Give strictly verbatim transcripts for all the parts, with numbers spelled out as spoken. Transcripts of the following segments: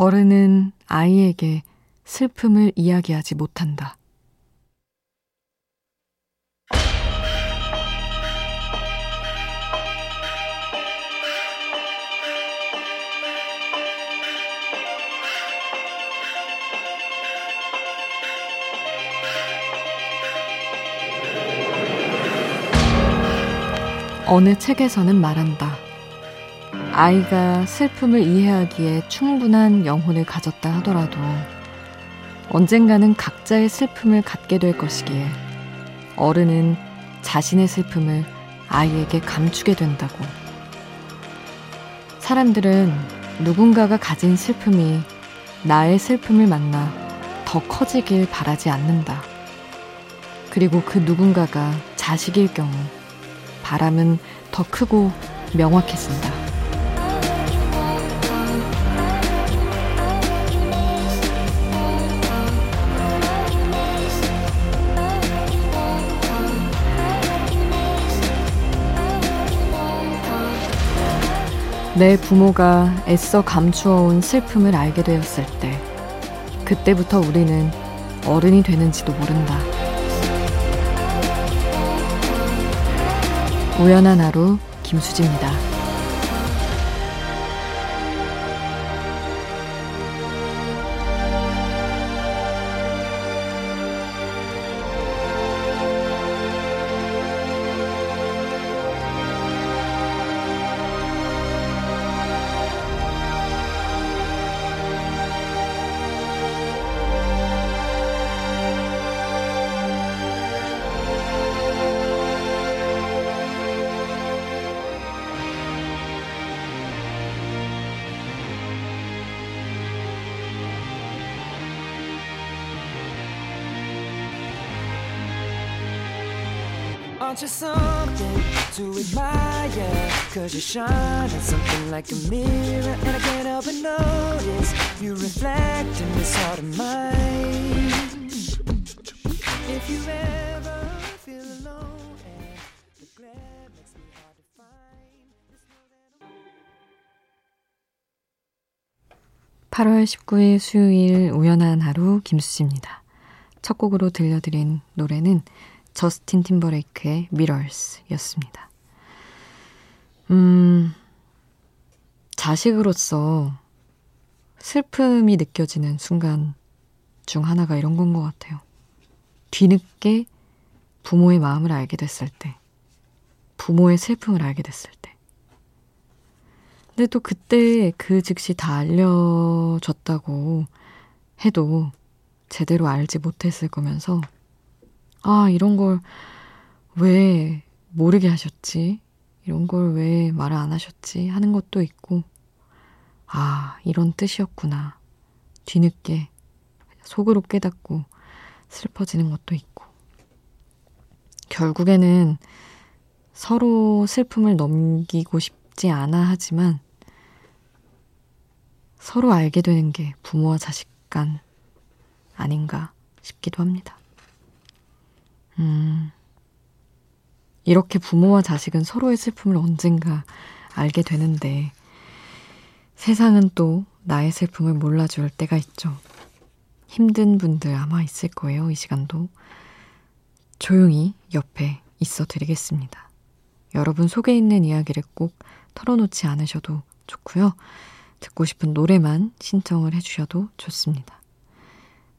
어른은 아이에게 슬픔을 이야기하지 못한다. 어느 책에서는 말한다. 아이가 슬픔을 이해하기에 충분한 영혼을 가졌다 하더라도 언젠가는 각자의 슬픔을 갖게 될 것이기에 어른은 자신의 슬픔을 아이에게 감추게 된다고. 사람들은 누군가가 가진 슬픔이 나의 슬픔을 만나 더 커지길 바라지 않는다. 그리고 그 누군가가 자식일 경우 바람은 더 크고 명확해진다. 내 부모가 애써 감추어온 슬픔을 알게 되었을 때, 그때부터 우리는 어른이 되는지도 모른다. 우연한 하루, 김수지입니다. Just something to admire, cause you shine at something like a mirror, and I can't help but notice you reflect in this heart of mine. If you ever feel alone and the glare makes me hard to find. 팔월 십구일 수요일 우연한 하루 김수지입니다. 첫 곡으로 들려드린 노래는 저스틴 팀버레이크의 미러스였습니다. 음, 자식으로서 슬픔이 느껴지는 순간 중 하나가 이런 건 것 같아요. 뒤늦게 부모의 마음을 알게 됐을 때, 부모의 슬픔을 알게 됐을 때. 근데 또 그때 그 즉시 다 알려줬다고 해도 제대로 알지 못했을 거면서 아, 이런 걸 왜 모르게 하셨지? 이런 걸 왜 말을 안 하셨지? 하는 것도 있고, 아, 이런 뜻이었구나. 뒤늦게 속으로 깨닫고 슬퍼지는 것도 있고. 결국에는 서로 슬픔을 넘기고 싶지 않아 하지만 서로 알게 되는 게 부모와 자식 간 아닌가 싶기도 합니다. 음, 이렇게 부모와 자식은 서로의 슬픔을 언젠가 알게 되는데 세상은 또 나의 슬픔을 몰라줄 때가 있죠. 힘든 분들 아마 있을 거예요. 이 시간도 조용히 옆에 있어 드리겠습니다. 여러분 속에 있는 이야기를 꼭 털어놓지 않으셔도 좋고요. 듣고 싶은 노래만 신청을 해주셔도 좋습니다.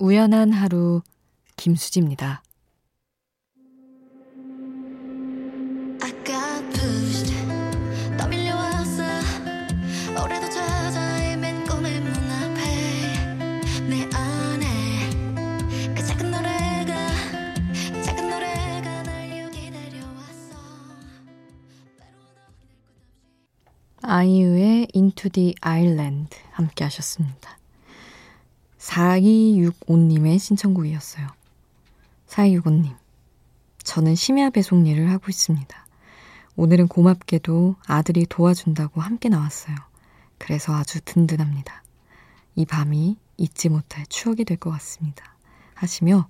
우연한 하루 김수지입니다. 아이유의 Into the Island 함께 하셨습니다. 사이육오님의 신청곡이었어요. 사이육오님, 저는 심야 배송 일을 하고 있습니다. 오늘은 고맙게도 아들이 도와준다고 함께 나왔어요. 그래서 아주 든든합니다. 이 밤이 잊지 못할 추억이 될 것 같습니다. 하시며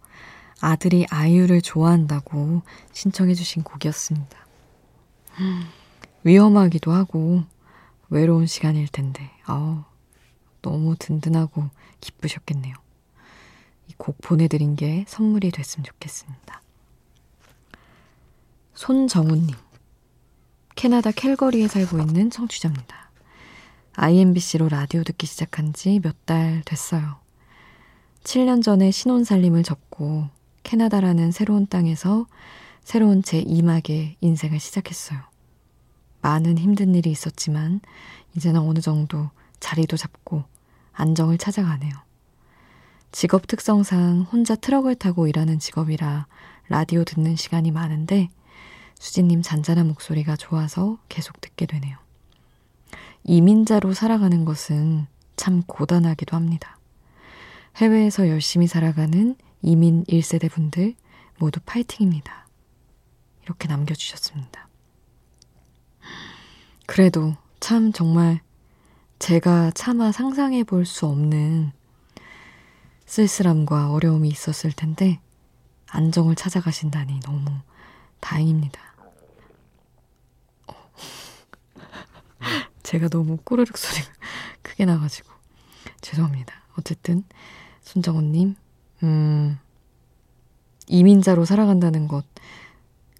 아들이 아이유를 좋아한다고 신청해 주신 곡이었습니다. 위험하기도 하고 외로운 시간일 텐데 아우, 너무 든든하고 기쁘셨겠네요. 이 곡 보내드린 게 선물이 됐으면 좋겠습니다. 손정우님, 캐나다 캘거리에 살고 있는 청취자입니다. 아이엠비씨로 라디오 듣기 시작한 지 몇 달 됐어요. 칠 년 전에 신혼살림을 접고 캐나다라는 새로운 땅에서 새로운 제이막의 인생을 시작했어요. 많은 힘든 일이 있었지만 이제는 어느 정도 자리도 잡고 안정을 찾아가네요. 직업 특성상 혼자 트럭을 타고 일하는 직업이라 라디오 듣는 시간이 많은데 수지님 잔잔한 목소리가 좋아서 계속 듣게 되네요. 이민자로 살아가는 것은 참 고단하기도 합니다. 해외에서 열심히 살아가는 이민 일 세대 분들 모두 파이팅입니다. 이렇게 남겨주셨습니다. 그래도 참 정말 제가 차마 상상해 볼 수 없는 쓸쓸함과 어려움이 있었을 텐데 안정을 찾아가신다니 너무 다행입니다. 제가 너무 꼬르륵 소리가 크게 나가지고 죄송합니다. 어쨌든 손정우님, 음, 이민자로 살아간다는 것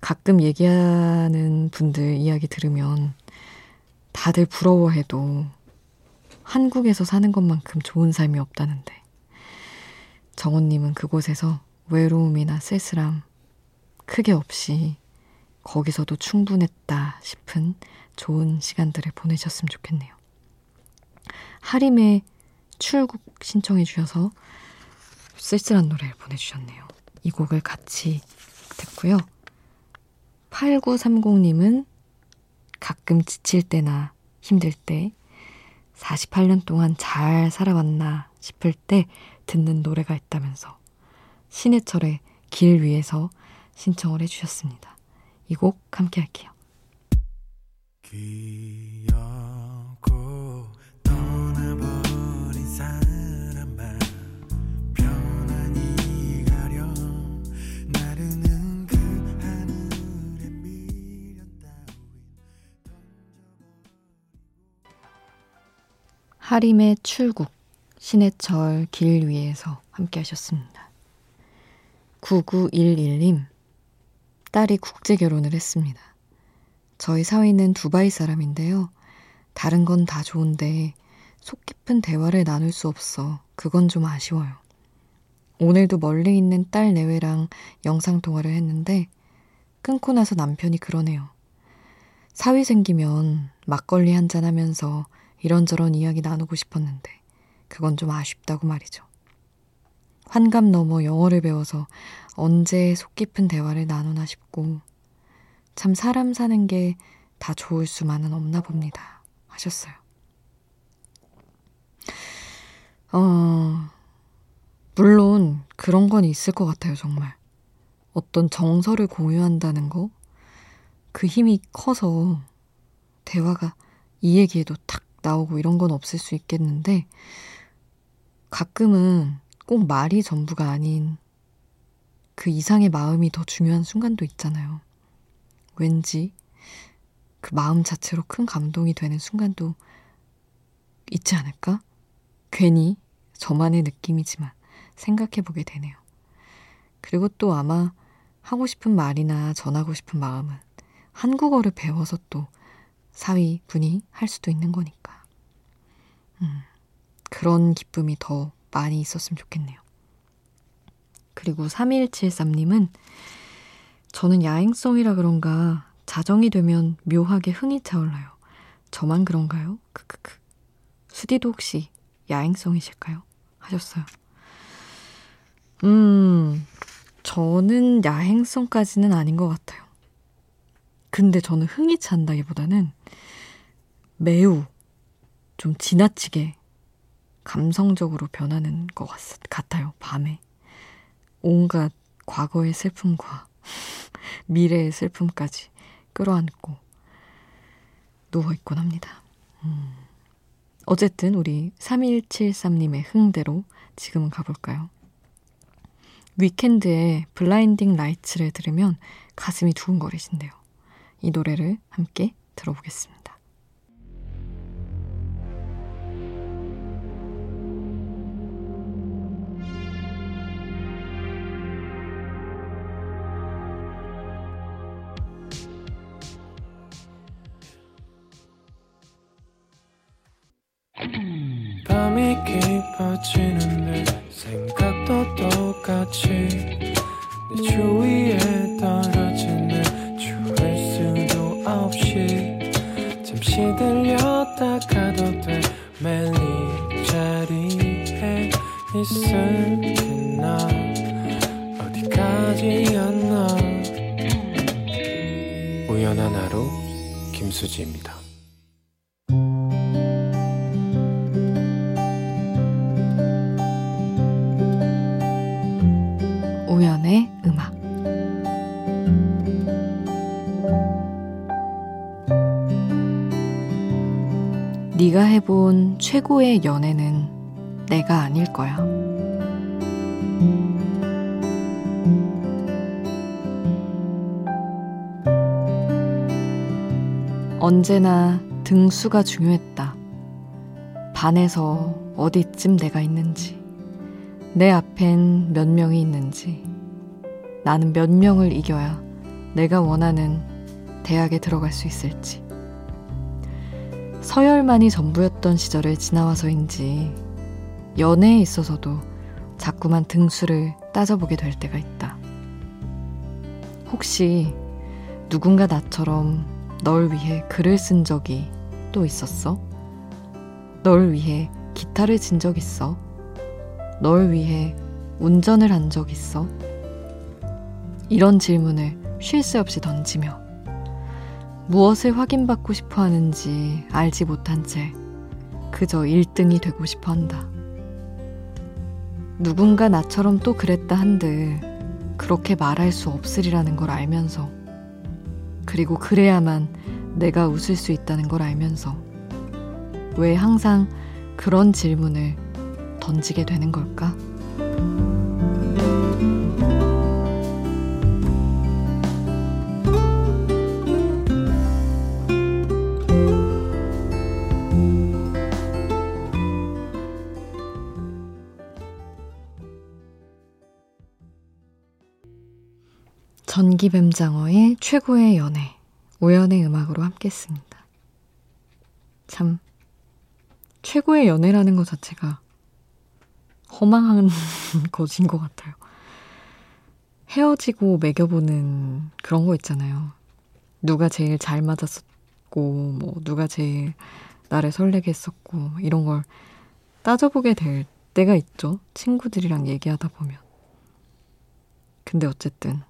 가끔 얘기하는 분들 이야기 들으면 다들 부러워해도 한국에서 사는 것만큼 좋은 삶이 없다는데 정우님은 그곳에서 외로움이나 쓸쓸함 크게 없이 거기서도 충분했다 싶은 좋은 시간들을 보내셨으면 좋겠네요. 하림의 출국 신청해 주셔서 쓸쓸한 노래를 보내주셨네요. 이 곡을 같이 듣고요. 팔구삼공님은 가끔 지칠 때나 힘들 때 사십팔 년 동안 잘 살아왔나 싶을 때 듣는 노래가 있다면서 신해철의 길 위에서 신청을 해주셨습니다. 이 곡 함께 할게요. 기억고 떠나버린 사람만 편안히 가려 나르는 그 하늘에 미련 따위. 하림의 출국, 신해철 길 위에서 함께 하셨습니다. 구구일일님, 딸이 국제결혼을 했습니다. 저희 사위는 두바이 사람인데요. 다른 건 다 좋은데 속 깊은 대화를 나눌 수 없어 그건 좀 아쉬워요. 오늘도 멀리 있는 딸 내외랑 영상통화를 했는데 끊고 나서 남편이 그러네요. 사위 생기면 막걸리 한잔 하면서 이런저런 이야기 나누고 싶었는데 그건 좀 아쉽다고 말이죠. 환갑 넘어 영어를 배워서 언제 속 깊은 대화를 나누나 싶고 참 사람 사는 게 다 좋을 수만은 없나 봅니다. 하셨어요. 어, 물론 그런 건 있을 것 같아요. 정말 어떤 정서를 공유한다는 거, 그 힘이 커서 대화가 이 얘기에도 탁 나오고 이런 건 없을 수 있겠는데 가끔은 꼭 말이 전부가 아닌 그 이상의 마음이 더 중요한 순간도 있잖아요. 왠지 그 마음 자체로 큰 감동이 되는 순간도 있지 않을까? 괜히 저만의 느낌이지만 생각해보게 되네요. 그리고 또 아마 하고 싶은 말이나 전하고 싶은 마음은 한국어를 배워서 또 사위분이 할 수도 있는 거니까 음, 그런 기쁨이 더 많이 있었으면 좋겠네요. 그리고 삼일칠삼님은 저는 야행성이라 그런가 자정이 되면 묘하게 흥이 차올라요. 저만 그런가요? 크크크. 수디도 혹시 야행성이실까요? 하셨어요. 음, 저는 야행성까지는 아닌 것 같아요. 근데 저는 흥이 찬다기보다는 매우 좀 지나치게 감성적으로 변하는 것 같, 같아요. 밤에 온갖 과거의 슬픔과 미래의 슬픔까지 끌어안고 누워있곤 합니다. 음. 어쨌든 우리 삼일칠삼님의 흥대로 지금은 가볼까요? 위켄드의 블라인딩 라이츠를 들으면 가슴이 두근거리신대요. 이 노래를 함께 들어보겠습니다. 밤이 깊어지는데 생각도 똑같이 내 주위에 떨어진 내 추울 수도 없이 잠시 들렸다가도 돼 매일 이 자리에 있을게 나 어디까지였나 우연한 하루 김수지입니다. 우연의 음악. 네가 해본 최고의 연애는 내가 아닐 거야. 언제나 등수가 중요했다. 반에서 어디쯤 내가 있는지, 내 앞엔 몇 명이 있는지, 나는 몇 명을 이겨야 내가 원하는 대학에 들어갈 수 있을지. 서열만이 전부였던 시절을 지나와서인지 연애에 있어서도 자꾸만 등수를 따져보게 될 때가 있다. 혹시 누군가 나처럼 널 위해 글을 쓴 적이 또 있었어? 널 위해 기타를 친 적 있어? 널 위해 운전을 한 적 있어? 이런 질문을 쉴 새 없이 던지며 무엇을 확인받고 싶어 하는지 알지 못한 채 그저 일 등이 되고 싶어 한다. 누군가 나처럼 또 그랬다 한들 그렇게 말할 수 없으리라는 걸 알면서, 그리고 그래야만 내가 웃을 수 있다는 걸 알면서 왜 항상 그런 질문을 던지게 되는 걸까? 전기뱀장어의 최고의 연애, 우연의 음악으로 함께했습니다. 참, 최고의 연애라는 것 자체가 허망한 것인 것 같아요. 헤어지고 매겨보는 그런 거 있잖아요. 누가 제일 잘 맞았었고, 뭐 누가 제일 나를 설레게 했었고, 이런 걸 따져보게 될 때가 있죠. 친구들이랑 얘기하다 보면. 근데 어쨌든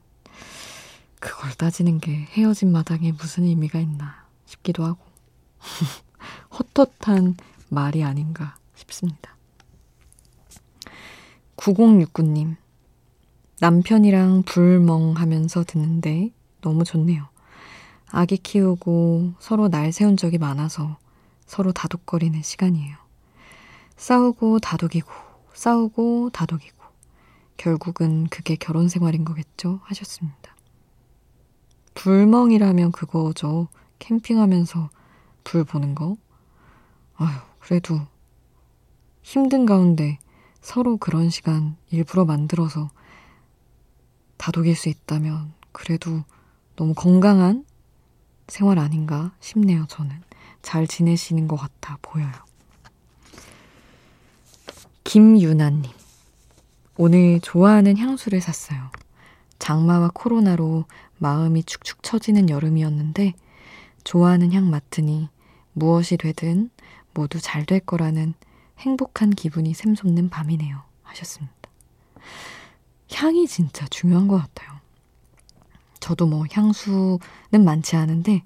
그걸 따지는 게 헤어진 마당에 무슨 의미가 있나 싶기도 하고 헛헛한 말이 아닌가 싶습니다. 구공육구님, 남편이랑 불멍하면서 듣는데 너무 좋네요. 아기 키우고 서로 날 세운 적이 많아서 서로 다독거리는 시간이에요. 싸우고 다독이고 싸우고 다독이고 결국은 그게 결혼 생활인 거겠죠? 하셨습니다. 불멍이라면 그거죠. 캠핑하면서 불 보는 거. 아유, 그래도 힘든 가운데 서로 그런 시간 일부러 만들어서 다독일 수 있다면 그래도 너무 건강한 생활 아닌가 싶네요. 저는 잘 지내시는 것 같아 보여요. 김유나님, 오늘 좋아하는 향수를 샀어요. 장마와 코로나로 마음이 축축 처지는 여름이었는데 좋아하는 향 맡으니 무엇이 되든 모두 잘 될 거라는 행복한 기분이 샘솟는 밤이네요. 하셨습니다. 향이 진짜 중요한 것 같아요. 저도 뭐 향수는 많지 않은데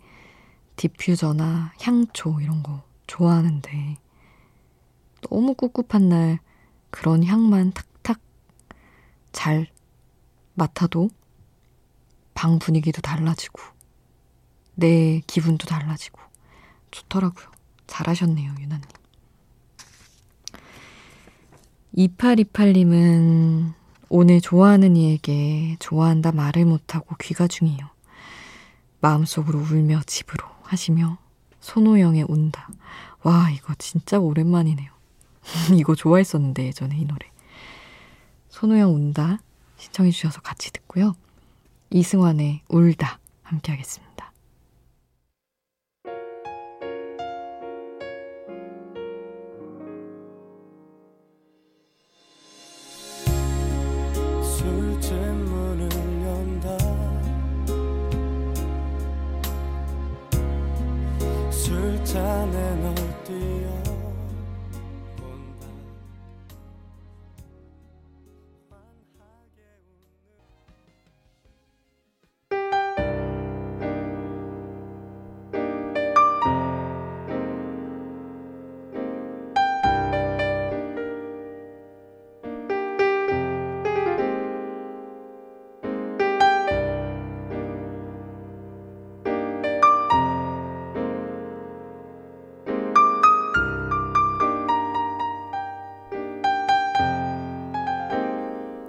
디퓨저나 향초 이런 거 좋아하는데 너무 꿉꿉한 날 그런 향만 탁탁 잘 맡아도 방 분위기도 달라지고 내 기분도 달라지고 좋더라고요. 잘하셨네요, 유나님. 이팔이팔님은 오늘 좋아하는 이에게 좋아한다 말을 못하고 귀가 중이요. 마음속으로 울며 집으로 하시며 손호영의 운다. 와, 이거 진짜 오랜만이네요. 이거 좋아했었는데 예전에 이 노래. 손호영 운다 신청해주셔서 같이 듣고요. 이승환의 울다 함께 하겠습니다.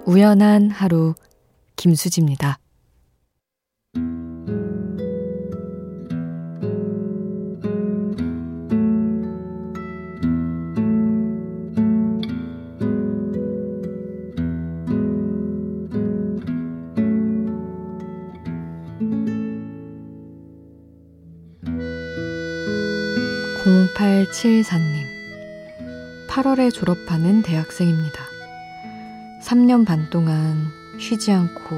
우연한 하루 김수지입니다. 공팔칠사님 팔월에 졸업하는 대학생입니다. 삼 년 반 동안 쉬지 않고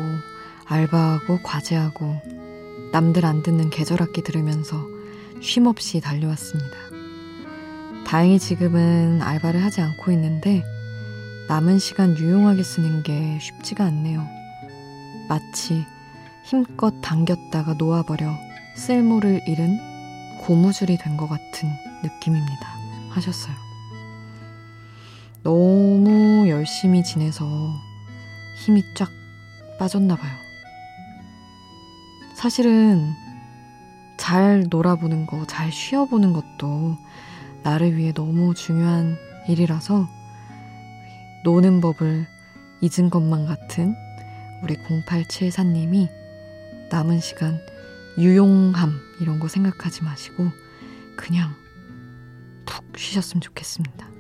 알바하고 과제하고 남들 안 듣는 계절악기 들으면서 쉼없이 달려왔습니다. 다행히 지금은 알바를 하지 않고 있는데 남은 시간 유용하게 쓰는 게 쉽지가 않네요. 마치 힘껏 당겼다가 놓아버려 쓸모를 잃은 고무줄이 된 것 같은 느낌입니다. 하셨어요. 너무 열심히 지내서 힘이 쫙 빠졌나봐요. 사실은 잘 놀아보는 거, 잘 쉬어보는 것도 나를 위해 너무 중요한 일이라서 노는 법을 잊은 것만 같은 우리 공팔칠사님이 남은 시간 유용함 이런 거 생각하지 마시고 그냥 푹 쉬셨으면 좋겠습니다.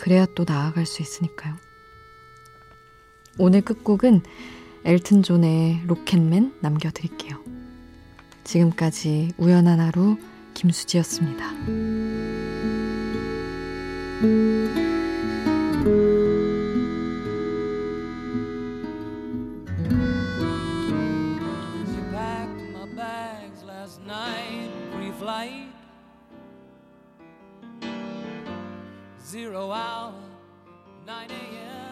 그래야 또 나아갈 수 있으니까요. 오늘 끝곡은 엘튼 존의 로켓맨 남겨드릴게요. 지금까지 우연한 하루 김수지였습니다. Zero hour, nine a.m.